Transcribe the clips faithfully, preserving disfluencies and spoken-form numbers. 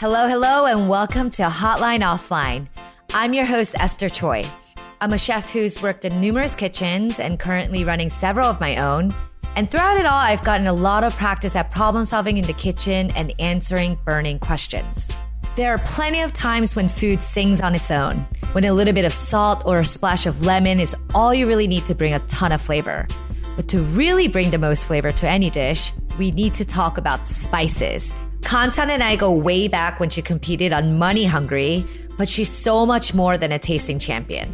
Hello, hello, and welcome to Hotline Offline. I'm your host, Esther Choi. I'm a chef who's worked in numerous kitchens and currently running several of my own. And throughout it all, I've gotten a lot of practice at problem solving in the kitchen and answering burning questions. There are plenty of times when food sings on its own, when a little bit of salt or a splash of lemon is all you really need to bring a ton of flavor. But to really bring the most flavor to any dish, we need to talk about spices. Kanchan and I go way back when she competed on Money Hungry, but she's so much more than a tasting champion.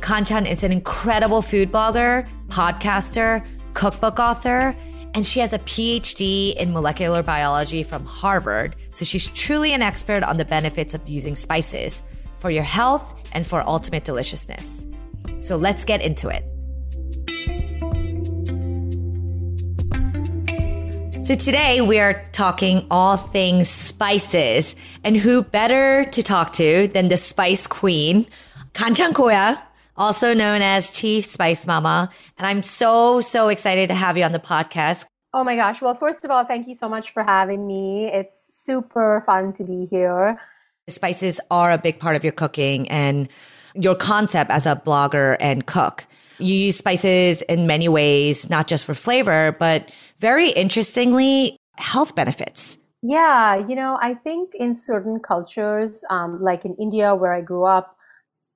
Kanchan is an incredible food blogger, podcaster, cookbook author, and she has a P H D in molecular biology from Harvard, so she's truly an expert on the benefits of using spices for your health and for ultimate deliciousness. So let's get into it. So today we are talking all things spices, and who better to talk to than the spice queen, Kanchan Koya, also known as Chief Spice Mama. And I'm so, so excited to have you on the podcast. Oh my gosh. Well, first of all, thank you so much for having me. It's super fun to be here. Spices are a big part of your cooking and your concept as a blogger and cook. You use spices in many ways, not just for flavor, but very interestingly, health benefits. Yeah, you know, I think in certain cultures, um, like in India where I grew up,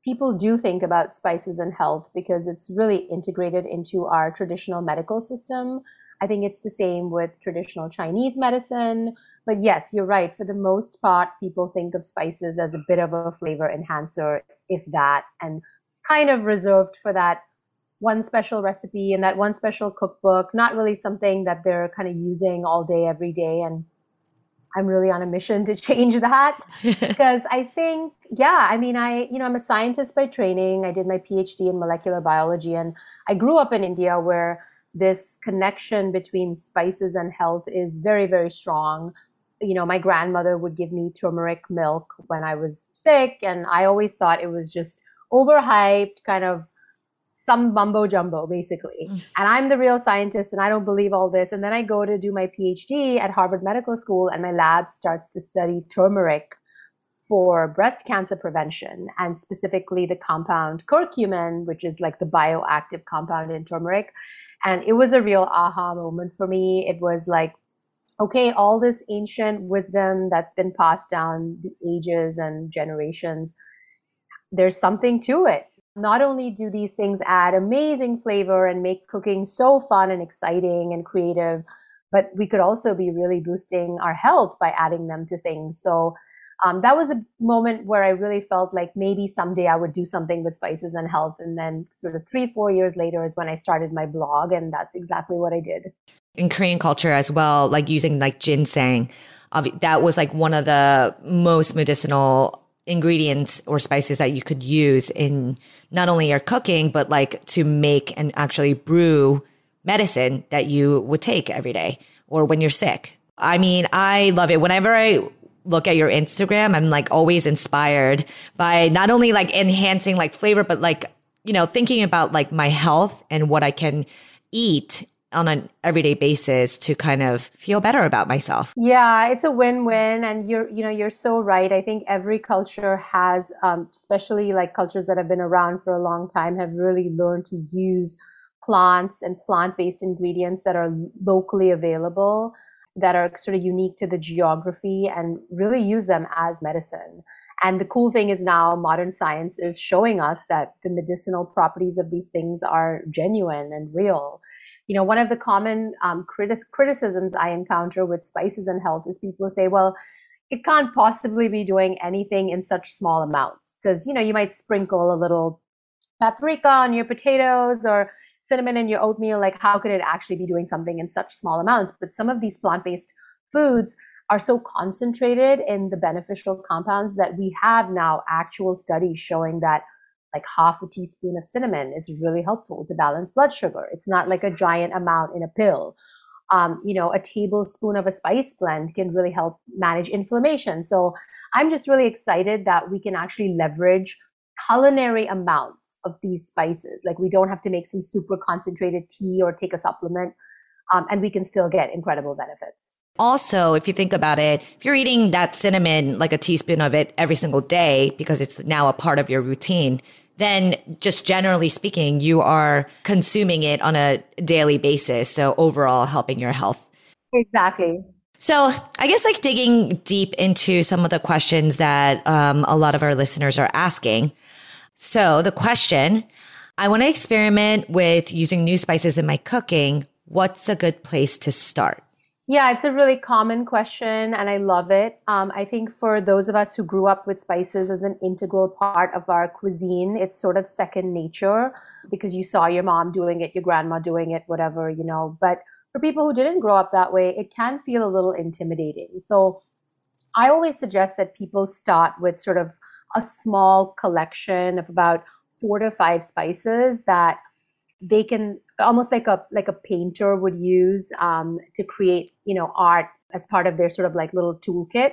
people do think about spices and health because it's really integrated into our traditional medical system. I think it's the same with traditional Chinese medicine. But yes, you're right. For the most part, people think of spices as a bit of a flavor enhancer, if that, and kind of reserved for that one special recipe and that one special cookbook, not really something that they're kind of using all day, every day. And I'm really on a mission to change that because I think, yeah, I mean, I, you know, I'm a scientist by training. I did my P H D in molecular biology, and I grew up in India where this connection between spices and health is very, very strong. You know, my grandmother would give me turmeric milk when I was sick, and I always thought it was just overhyped, kind of some mumbo jumbo, basically. And I'm the real scientist and I don't believe all this. And then I go to do my P H D at Harvard Medical School, and my lab starts to study turmeric for breast cancer prevention, and specifically the compound curcumin, which is like the bioactive compound in turmeric. And it was a real aha moment for me. It was like, okay, all this ancient wisdom that's been passed down the ages and generations, there's something to it. Not only do these things add amazing flavor and make cooking so fun and exciting and creative, but we could also be really boosting our health by adding them to things. So um, that was a moment where I really felt like maybe someday I would do something with spices and health. And then sort of three, four years later is when I started my blog. And that's exactly what I did. In Korean culture as well, like using like ginseng, that was like one of the most medicinal ingredients or spices that you could use in not only your cooking, but like to make and actually brew medicine that you would take every day or when you're sick. I mean, I love it. Whenever I look at your Instagram, I'm like always inspired by not only like enhancing like flavor, but like, you know, thinking about like my health and what I can eat on an everyday basis to kind of feel better about myself. Yeah, it's a win-win. And you're, you know, you're so right. I think every culture has, um, especially like cultures that have been around for a long time, have really learned to use plants and plant-based ingredients that are locally available, that are sort of unique to the geography, and really use them as medicine. And the cool thing is now modern science is showing us that the medicinal properties of these things are genuine and real. You know, one of the common um, critic- criticisms I encounter with spices and health is people say, well, it can't possibly be doing anything in such small amounts because, you know, you might sprinkle a little paprika on your potatoes or cinnamon in your oatmeal. Like, how could it actually be doing something in such small amounts? But some of these plant-based foods are so concentrated in the beneficial compounds that we have now actual studies showing that like half a teaspoon of cinnamon is really helpful to balance blood sugar. It's not like a giant amount in a pill. Um, you know, a tablespoon of a spice blend can really help manage inflammation. So I'm just really excited that we can actually leverage culinary amounts of these spices. Like, we don't have to make some super concentrated tea or take a supplement, um, and we can still get incredible benefits. Also, if you think about it, if you're eating that cinnamon, like a teaspoon of it every single day, because it's now a part of your routine, then just generally speaking, you are consuming it on a daily basis. So overall helping your health. Exactly. So I guess like digging deep into some of the questions that um, a lot of our listeners are asking. So the question, I want to experiment with using new spices in my cooking. What's a good place to start? Yeah, it's a really common question and I love it. Um, I think for those of us who grew up with spices as an integral part of our cuisine, it's sort of second nature because you saw your mom doing it, your grandma doing it, whatever, you know. But for people who didn't grow up that way, it can feel a little intimidating. So I always suggest that people start with sort of a small collection of about four to five spices that they can almost like a like a painter would use um, to create, you know, art as part of their sort of like little toolkit.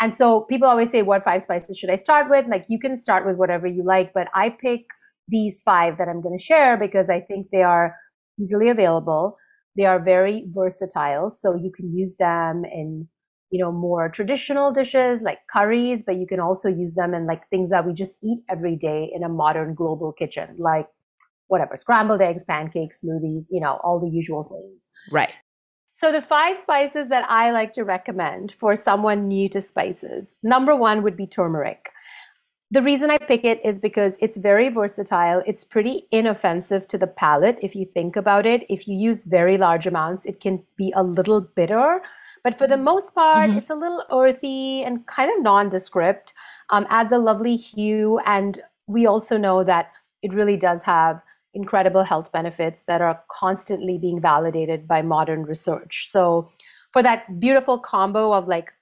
And so people always say, what five spices should I start with? Like, you can start with whatever you like, but I pick these five that I'm going to share because I think they are easily available. They are very versatile. So you can use them in, you know, more traditional dishes like curries, but you can also use them in like things that we just eat every day in a modern global kitchen, like whatever, scrambled eggs, pancakes, smoothies, you know, all the usual things. Right. So the five spices that I like to recommend for someone new to spices, number one would be turmeric. The reason I pick it is because it's very versatile. It's pretty inoffensive to the palate if you think about it. If you use very large amounts, it can be a little bitter, but for the most part, mm-hmm. it's a little earthy and kind of nondescript, um, adds a lovely hue. And we also know that it really does have incredible health benefits that are constantly being validated by modern research. So for that beautiful combo of like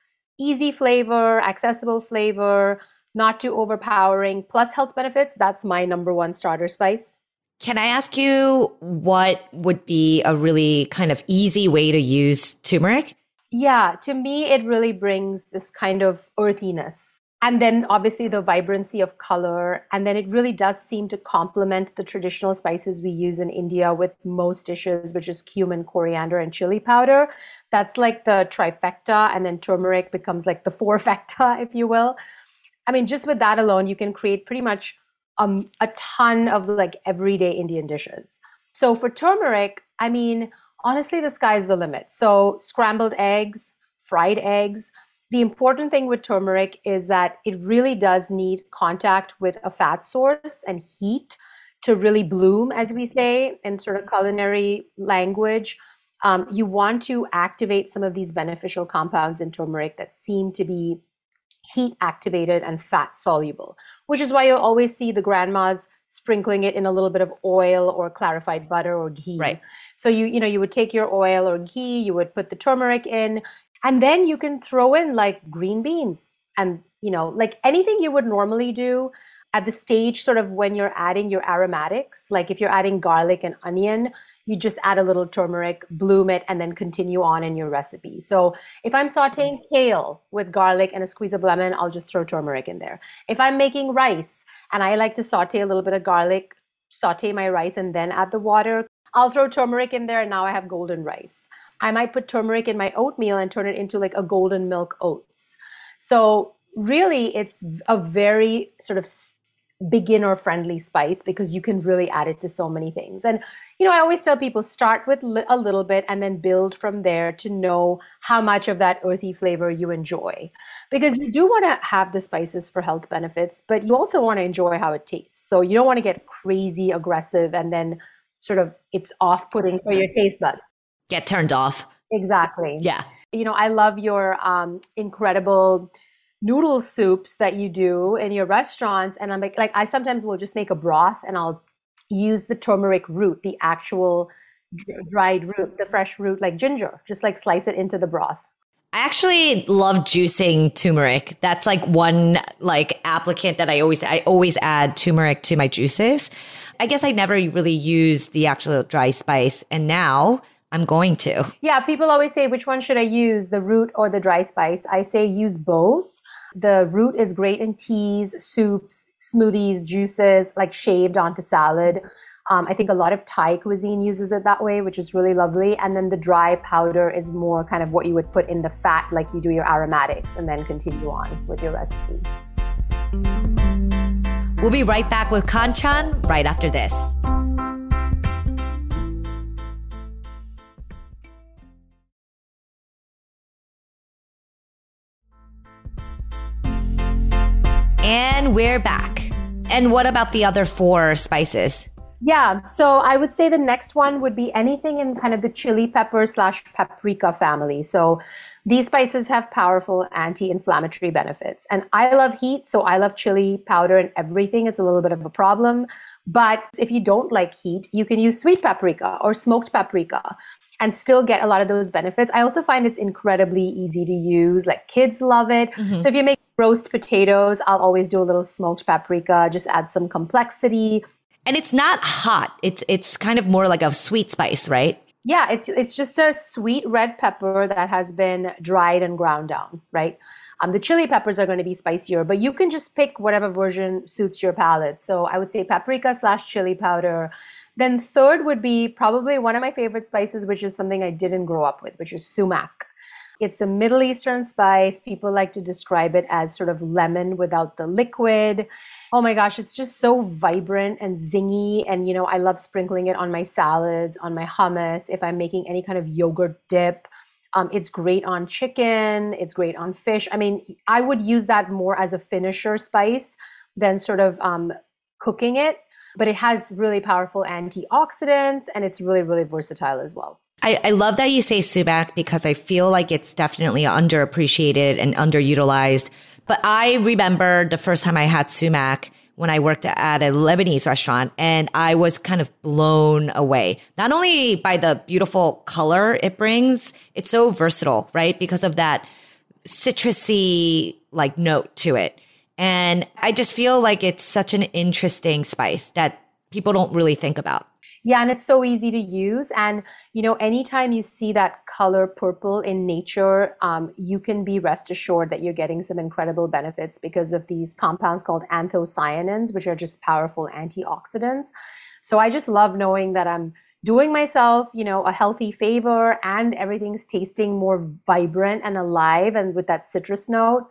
easy flavor, accessible flavor, not too overpowering, plus health benefits, that's my number one starter spice. Can I ask you what would be a really kind of easy way to use turmeric? Yeah, to me, it really brings this kind of earthiness. And then obviously the vibrancy of color. And then it really does seem to complement the traditional spices we use in India with most dishes, which is cumin, coriander, and chili powder. That's like the trifecta. And then turmeric becomes like the fourfecta, if you will. I mean, just with that alone, you can create pretty much um, a ton of like everyday Indian dishes. So for turmeric, I mean, honestly, the sky's the limit. So scrambled eggs, fried eggs. The important thing with turmeric is that it really does need contact with a fat source and heat to really bloom, as we say, in sort of culinary language. Um, you want to activate some of these beneficial compounds in turmeric that seem to be heat activated and fat soluble, which is why you'll always see the grandmas sprinkling it in a little bit of oil or clarified butter or ghee. Right. So you, you know, you would take your oil or ghee, you would put the turmeric in, and then you can throw in like green beans and, you know, like anything you would normally do at the stage sort of when you're adding your aromatics. Like if you're adding garlic and onion, you just add a little turmeric, bloom it, and then continue on in your recipe. So if I'm sauteing kale with garlic and a squeeze of lemon, I'll just throw turmeric in there. If I'm making rice and I like to saute a little bit of garlic, saute my rice and then add the water, I'll throw turmeric in there and now I have golden rice. I might put turmeric in my oatmeal and turn it into like a golden milk oats. So really, it's a very sort of beginner friendly spice because you can really add it to so many things. And, you know, I always tell people start with li- a little bit and then build from there to know how much of that earthy flavor you enjoy. Because you do want to have the spices for health benefits, but you also want to enjoy how it tastes. So you don't want to get crazy aggressive and then sort of it's off-putting for your taste buds. Get turned off. Exactly. Yeah. You know, I love your um, incredible noodle soups that you do in your restaurants. And I'm like, like, I sometimes will just make a broth and I'll use the turmeric root, the actual dried root, the fresh root, like ginger, just like slice it into the broth. I actually love juicing turmeric. That's like one like applicant that I always, I always add turmeric to my juices. I guess I never really use the actual dry spice. And now I'm going to. Yeah. People always say, which one should I use, the root or the dry spice? I say use both. The root is great in teas, soups, smoothies, juices, like shaved onto salad. Um, I think a lot of Thai cuisine uses it that way, which is really lovely. And then the dry powder is more kind of what you would put in the fat, like you do your aromatics, and then continue on with your recipe. We'll be right back with Kanchan right after this. And we're back. And what about the other four spices? Yeah, so I would say the next one would be anything in kind of the chili pepper slash paprika family. So these spices have powerful anti-inflammatory benefits. And I love heat, so I love chili powder and everything. It's a little bit of a problem. But if you don't like heat, you can use sweet paprika or smoked paprika and still get a lot of those benefits. I also find it's incredibly easy to use. Like, kids love it. Mm-hmm. So if you make roast potatoes, I'll always do a little smoked paprika, just add some complexity. And it's not hot. It's it's kind of more like a sweet spice, right? Yeah, it's it's just a sweet red pepper that has been dried and ground down, right? Um, the chili peppers are going to be spicier, but you can just pick whatever version suits your palate. So I would say paprika slash chili powder. Then third would be probably one of my favorite spices, which is something I didn't grow up with, which is sumac. It's a Middle Eastern spice. People like to describe it as sort of lemon without the liquid. Oh my gosh, it's just so vibrant and zingy. And, you know, I love sprinkling it on my salads, on my hummus, if I'm making any kind of yogurt dip. Um, it's great on chicken. It's great on fish. I mean, I would use that more as a finisher spice than sort of um, cooking it. But it has really powerful antioxidants, and it's really, really versatile as well. I, I love that you say sumac, because I feel like it's definitely underappreciated and underutilized. But I remember the first time I had sumac when I worked at a Lebanese restaurant, and I was kind of blown away, not only by the beautiful color it brings, it's so versatile, right? Because of that citrusy like note to it. And I just feel like it's such an interesting spice that people don't really think about. Yeah, and it's so easy to use. And, you know, anytime you see that color purple in nature, um, you can be rest assured that you're getting some incredible benefits because of these compounds called anthocyanins, which are just powerful antioxidants. So I just love knowing that I'm doing myself, you know, a healthy favor, and everything's tasting more vibrant and alive and with that citrus note.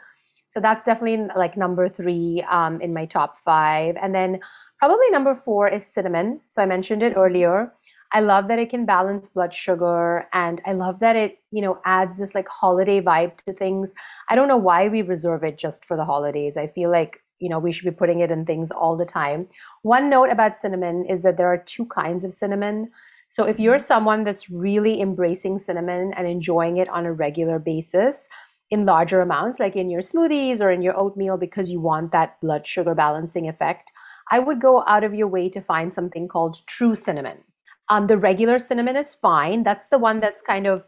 So that's definitely like number three um, in my top five. And then probably number four is cinnamon. So I mentioned it earlier. I love that it can balance blood sugar, and I love that it, you know, adds this like holiday vibe to things. I don't know why we reserve it just for the holidays. I feel like, you know, we should be putting it in things all the time. One note about cinnamon is that there are two kinds of cinnamon. So if you're someone that's really embracing cinnamon and enjoying it on a regular basis, in larger amounts, like in your smoothies or in your oatmeal, because you want that blood sugar balancing effect, I would go out of your way to find something called true cinnamon. Um, the regular cinnamon is fine. That's the one that's kind of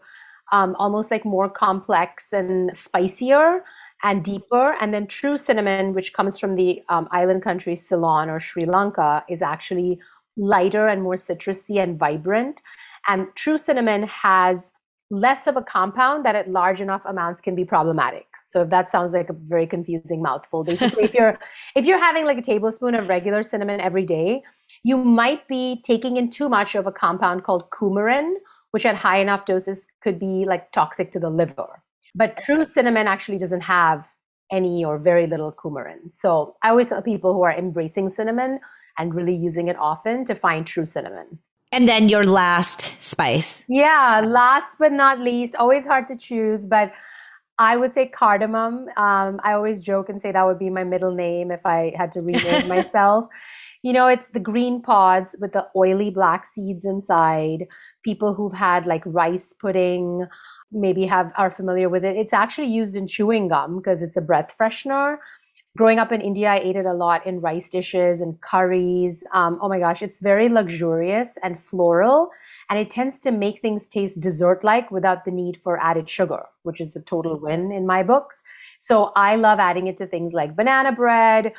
um, almost like more complex and spicier and deeper. And then true cinnamon, which comes from the um, island country Ceylon or Sri Lanka, is actually lighter and more citrusy and vibrant. And true cinnamon has less of a compound that at large enough amounts can be problematic. So if that sounds like a very confusing mouthful, basically if you're if you're having like a tablespoon of regular cinnamon every day, you might be taking in too much of a compound called coumarin, which at high enough doses could be like toxic to the liver. But true cinnamon actually doesn't have any or very little coumarin. So I always tell people who are embracing cinnamon and really using it often to find true cinnamon. And then your last spice. Yeah, last but not least, always hard to choose, but I would say cardamom. Um, I always joke and say that would be my middle name if I had to rename myself. You know, it's the green pods with the oily black seeds inside. People who've had like rice pudding maybe have are familiar with it. It's actually used in chewing gum because it's a breath freshener. Growing up in India, I ate it a lot in rice dishes and curries. Um, oh my gosh, it's very luxurious and floral, and it tends to make things taste dessert-like without the need for added sugar, which is the total win in my books. So I love adding it to things like banana bread.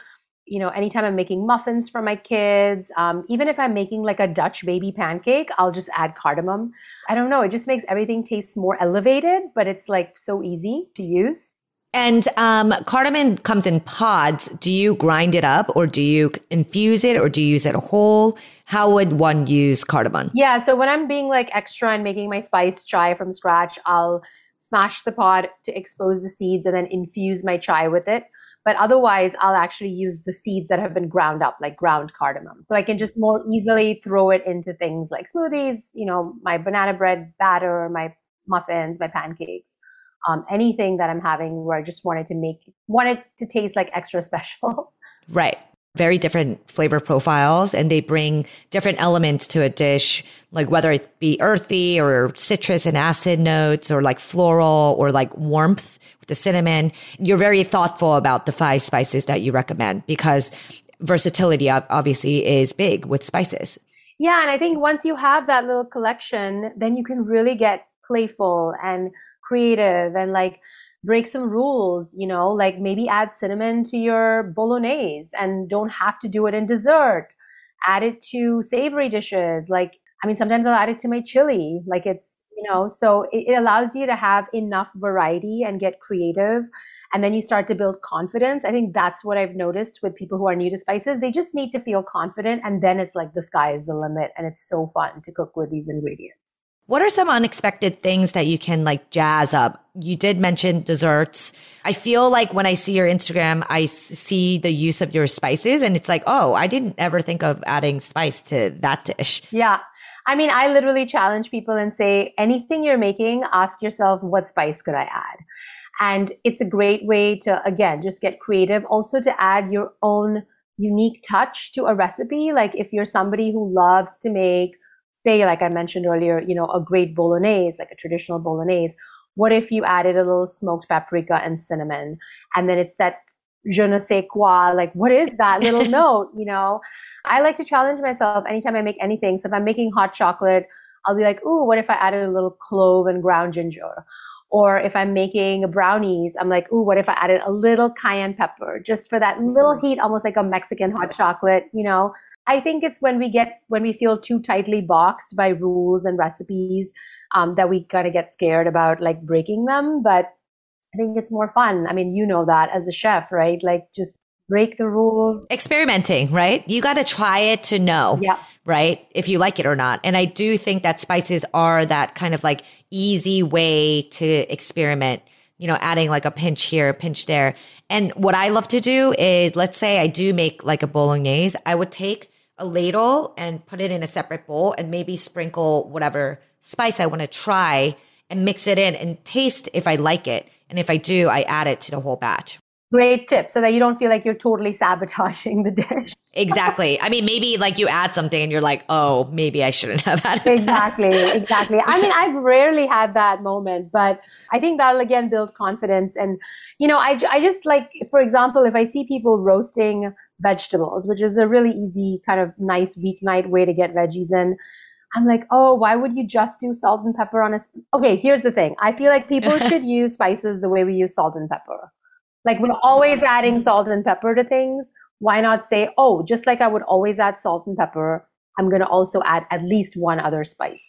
You know, anytime I'm making muffins for my kids, um, even if I'm making like a Dutch baby pancake, I'll just add cardamom. I don't know, it just makes everything taste more elevated, but it's like so easy to use. And um, cardamom comes in pods. Do you grind it up, or do you infuse it, or do you use it whole? How would one use cardamom? Yeah. So when I'm being like extra and making my spice chai from scratch, I'll smash the pod to expose the seeds and then infuse my chai with it. But otherwise, I'll actually use the seeds that have been ground up, like ground cardamom. So I can just more easily throw it into things like smoothies, you know, my banana bread batter, my muffins, my pancakes. Um, anything that I'm having where I just wanted to make, wanted to taste like extra special. Right. Very different flavor profiles, and they bring different elements to a dish, like whether it be earthy or citrus and acid notes, or like floral, or like warmth with the cinnamon. You're very thoughtful about the five spices that you recommend, because versatility obviously is big with spices. Yeah. And I think once you have that little collection, then you can really get playful and creative and like break some rules, you know, like maybe add cinnamon to your bolognese and don't have to do it in dessert. Add it to savory dishes. Like, I mean, sometimes I'll add it to my chili. Like it's, you know, so it, it allows you to have enough variety and get creative. And then you start to build confidence. I think that's what I've noticed with people who are new to spices. They just need to feel confident. And then it's like the sky is the limit. And it's so fun to cook with these ingredients. What are some unexpected things that you can like jazz up? You did mention desserts. I feel like when I see your Instagram, I see the use of your spices and it's like, oh, I didn't ever think of adding spice to that dish. Yeah. I mean, I literally challenge people and say, anything you're making, ask yourself, what spice could I add? And it's a great way to, again, just get creative. Also to add your own unique touch to a recipe. Like if you're somebody who loves to make, say, like I mentioned earlier, you know, a great bolognese, like a traditional bolognese, what if you added a little smoked paprika and cinnamon? And then it's that je ne sais quoi, like what is that little note, you know? I like to challenge myself anytime I make anything. So if I'm making hot chocolate, I'll be like, ooh, what if I added a little clove and ground ginger? Or if I'm making brownies, I'm like, ooh, what if I added a little cayenne pepper just for that little heat, almost like a Mexican hot chocolate, you know? I think it's when we get, when we feel too tightly boxed by rules and recipes um, that we kind of get scared about like breaking them. But I think it's more fun. I mean, you know that as a chef, right? Like just break the rules. Experimenting, right? You got to try it to know, yeah. Right? If you like it or not. And I do think that spices are that kind of like easy way to experiment, you know, adding like a pinch here, a pinch there. And what I love to do is, let's say I do make like a bolognese, I would take a ladle and put it in a separate bowl and maybe sprinkle whatever spice I want to try and mix it in and taste if I like it. And if I do, I add it to the whole batch. Great tip, so that you don't feel like you're totally sabotaging the dish. Exactly. I mean, maybe like you add something and you're like, oh, maybe I shouldn't have added exactly, that. Exactly. I mean, I've rarely had that moment, but I think that'll again build confidence. And, you know, I, I just like, for example, if I see people roasting vegetables, which is a really easy kind of nice weeknight way to get veggies in, I'm like, oh, why would you just do salt and pepper on a... Sp-? Okay, here's the thing. I feel like people should use spices the way we use salt and pepper. Like we're always adding salt and pepper to things. Why not say, oh, just like I would always add salt and pepper, I'm going to also add at least one other spice.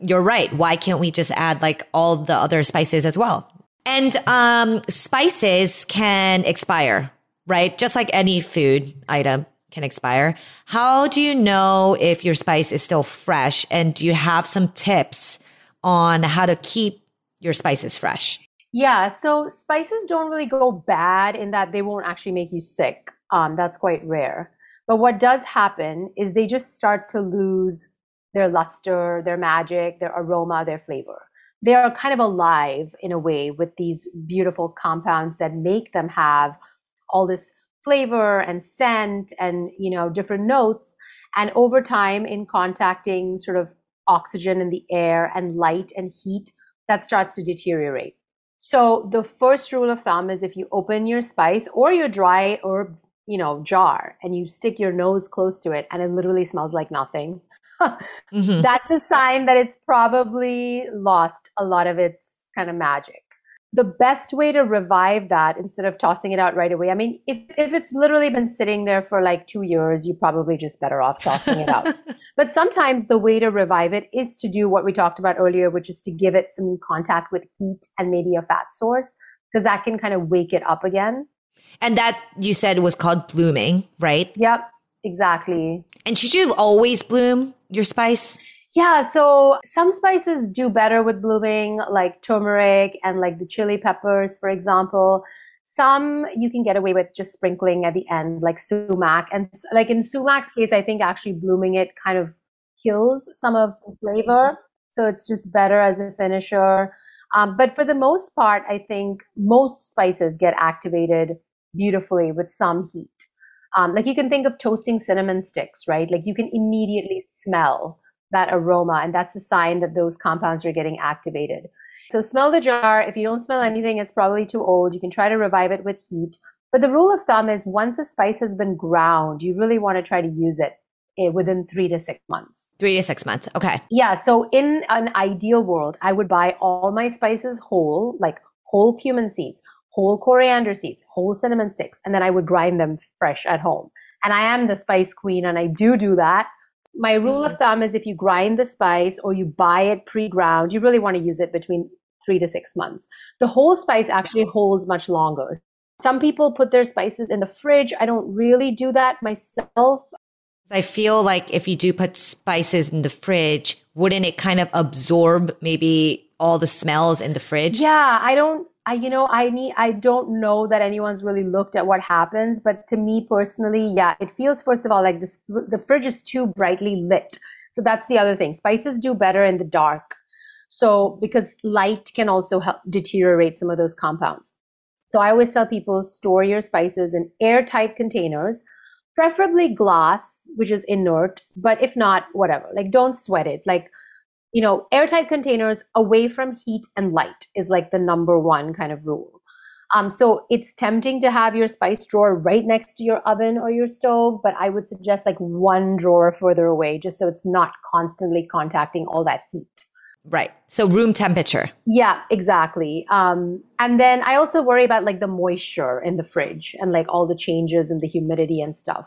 You're right. Why can't we just add like all the other spices as well? And um, spices can expire, right? Just like any food item can expire. How do you know if your spice is still fresh? And do you have some tips on how to keep your spices fresh? Yeah, so spices don't really go bad in that they won't actually make you sick. Um, that's quite rare. But what does happen is they just start to lose their luster, their magic, their aroma, their flavor. They are kind of alive in a way with these beautiful compounds that make them have all this flavor and scent and, you know, different notes. And over time, in contacting sort of oxygen in the air and light and heat, that starts to deteriorate. So the first rule of thumb is if you open your spice or your dry herb, you know, jar and you stick your nose close to it and it literally smells like nothing, mm-hmm. That's a sign that it's probably lost a lot of its kind of magic. The best way to revive that instead of tossing it out right away, I mean, if, if it's literally been sitting there for like two years, you're probably just better off tossing it out. But sometimes the way to revive it is to do what we talked about earlier, which is to give it some contact with heat and maybe a fat source because that can kind of wake it up again. And that you said was called blooming, right? Yep, exactly. And should you always bloom your spice? Yeah, so some spices do better with blooming, like turmeric and like the chili peppers, for example. Some you can get away with just sprinkling at the end, like sumac. And like in sumac's case, I think actually blooming it kind of kills some of the flavor. So it's just better as a finisher. Um, but for the most part, I think most spices get activated beautifully with some heat. Um, like you can think of toasting cinnamon sticks, right? Like you can immediately smell that aroma, and that's a sign that those compounds are getting activated. So smell the jar. If you don't smell anything, it's probably too old. You can try to revive it with heat. But the rule of thumb is once a spice has been ground, you really want to try to use it within three to six months. Three to six months. Okay. Yeah. So in an ideal world, I would buy all my spices whole, like whole cumin seeds, whole coriander seeds, whole cinnamon sticks, and then I would grind them fresh at home. And I am the spice queen, and I do do that. My rule of thumb is if you grind the spice or you buy it pre-ground, you really want to use it between three to six months. The whole spice actually holds much longer. Some people put their spices in the fridge. I don't really do that myself. I feel like if you do put spices in the fridge, wouldn't it kind of absorb maybe all the smells in the fridge? Yeah, I don't, I, you know, I need, I don't know that anyone's really looked at what happens, but to me personally, yeah, it feels, first of all, like this, the fridge is too brightly lit. So that's the other thing. Spices do better in the dark. So because light can also help deteriorate some of those compounds. So I always tell people, store your spices in airtight containers, preferably glass, which is inert, but if not, whatever, like don't sweat it. Like, you know, airtight containers away from heat and light is like the number one kind of rule. Um, so it's tempting to have your spice drawer right next to your oven or your stove, but I would suggest like one drawer further away, just so it's not constantly contacting all that heat. Right. So room temperature. Yeah, exactly. Um, and then I also worry about like the moisture in the fridge and like all the changes in the humidity and stuff.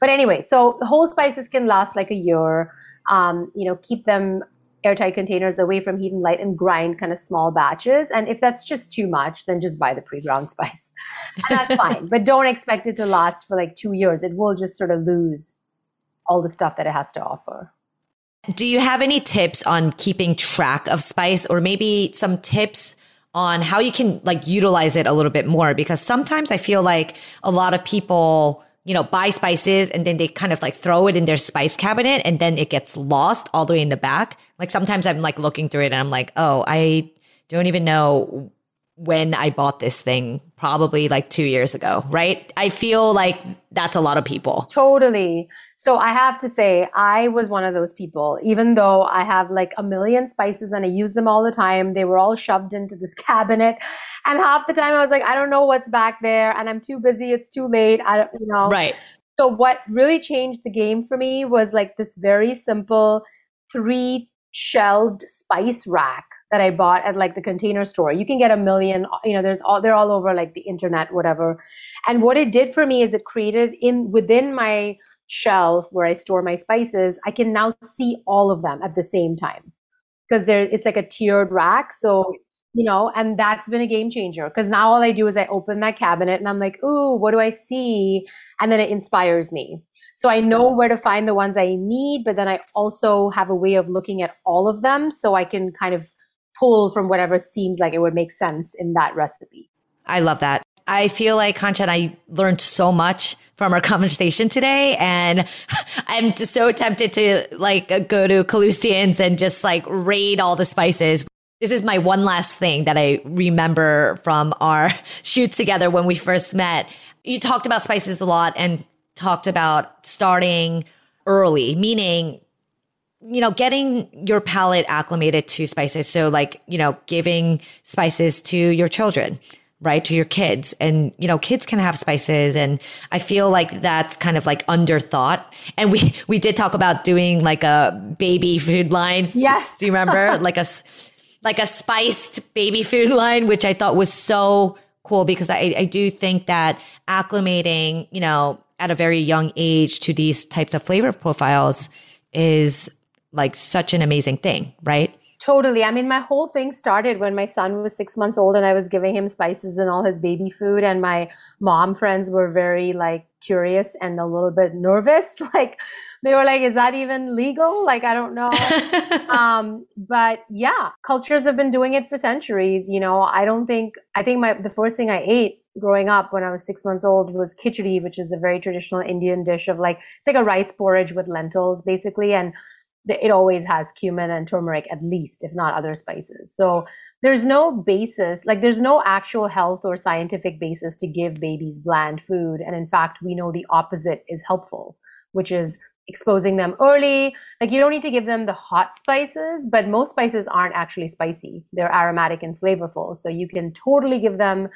But anyway, so whole spices can last like a year. Um, you know, keep them airtight containers away from heat and light and grind kind of small batches. And if that's just too much, then just buy the pre-ground spice. And that's fine. But don't expect it to last for like two years. It will just sort of lose all the stuff that it has to offer. Do you have any tips on keeping track of spice, or maybe some tips on how you can like utilize it a little bit more? Because sometimes I feel like a lot of people, you know, buy spices and then they kind of like throw it in their spice cabinet and then it gets lost all the way in the back. Like sometimes I'm like looking through it and I'm like, oh, I don't even know when I bought this thing, probably like two years ago, right? I feel like that's a lot of people. Totally. So I have to say, I was one of those people, even though I have like a million spices and I use them all the time, they were all shoved into this cabinet. And half the time I was like, I don't know what's back there, and I'm too busy. It's too late. I don't, you know. Right. So what really changed the game for me was like this very simple three shelved spice rack that I bought at like the container store. You can get a million, you know, there's all, they're all over like the internet, whatever. And what it did for me is it created in within my shelf where I store my spices, I can now see all of them at the same time because there it's like a tiered rack. So, you know, and that's been a game changer because now all I do is I open that cabinet and I'm like, ooh, what do I see? And then it inspires me. So I know where to find the ones I need, but then I also have a way of looking at all of them so I can kind of pull from whatever seems like it would make sense in that recipe. I love that. I feel like, Kanchan, I learned so much from our conversation today, and I'm just so tempted to like go to Kalustian's and just like raid all the spices. This is my one last thing that I remember from our shoot together when we first met. You talked about spices a lot and talked about starting early, meaning, you know, getting your palate acclimated to spices. So like, you know, giving spices to your children, right? To your kids. And, you know, kids can have spices. And I feel like that's kind of like underthought. And we, we did talk about doing like a baby food line. Yes. Do you remember? like a, like a spiced baby food line, which I thought was so cool because I, I do think that acclimating, you know, at a very young age to these types of flavor profiles is like such an amazing thing, right? Totally. I mean, my whole thing started when my son was six months old and I was giving him spices and all his baby food. And my mom friends were very like curious and a little bit nervous. Like they were like, is that even legal? Like, I don't know. um, but yeah, cultures have been doing it for centuries. You know, I don't think, I think my the first thing I ate growing up when I was six months old was khichdi, which is a very traditional Indian dish of like, it's like a rice porridge with lentils basically. And it always has cumin and turmeric, at least, if not other spices. So there's no basis, like there's no actual health or scientific basis to give babies bland food. And in fact, we know the opposite is helpful, which is exposing them early. Like you don't need to give them the hot spices, but most spices aren't actually spicy. They're aromatic and flavorful. So you can totally give them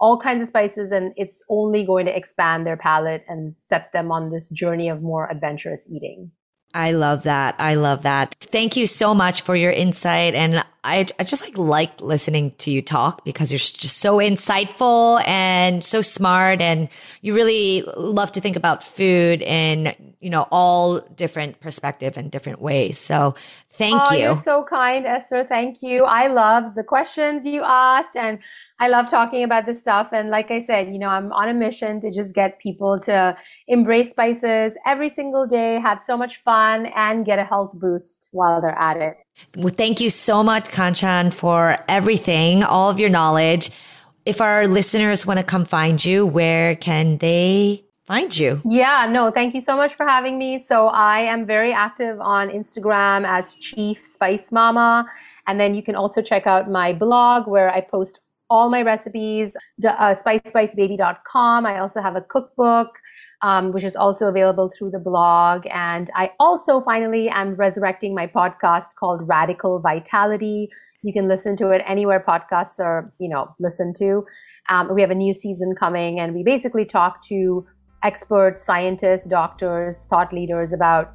all kinds of spices and it's only going to expand their palate and set them on this journey of more adventurous eating. I love that. I love that. Thank you so much for your insight. And I, I just like like listening to you talk because you're just so insightful and so smart. And you really love to think about food in, you know, all different perspectives and different ways. So thank oh, you. You're so kind, Esther. Thank you. I love the questions you asked and I love talking about this stuff. And like I said, you know, I'm on a mission to just get people to embrace spices every single day, have so much fun and get a health boost while they're at it. Well, thank you so much, Kanchan, for everything, all of your knowledge. If our listeners want to come find you, where can they find you? Yeah, no, thank you so much for having me. So I am very active on Instagram as Chief Spice Mama. And then you can also check out my blog where I post all my recipes, uh, Spice Spice Baby dot com. I also have a cookbook, Um, which is also available through the blog. And I also finally am resurrecting my podcast called Radical Vitality. You can listen to it anywhere podcasts are, you know, listened to. Um, we have a new season coming and we basically talk to experts, scientists, doctors, thought leaders about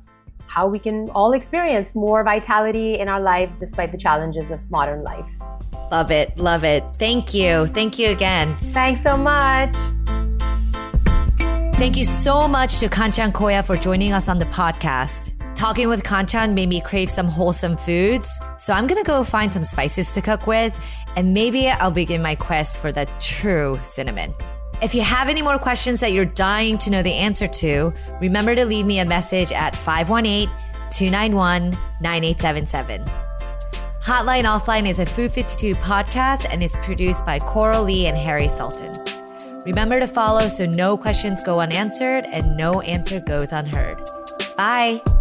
how we can all experience more vitality in our lives despite the challenges of modern life. Love it. Love it. Thank you. Thank you again. Thanks so much. Thank you so much to Kanchan Koya for joining us on the podcast. Talking with Kanchan made me crave some wholesome foods, so I'm going to go find some spices to cook with, and maybe I'll begin my quest for the true cinnamon. If you have any more questions that you're dying to know the answer to, remember to leave me a message at five one eight, two nine one, nine eight seven seven. Hotline Offline is a Food fifty-two podcast and is produced by Coral Lee and Harry Sultan. Remember to follow so no questions go unanswered and no answer goes unheard. Bye.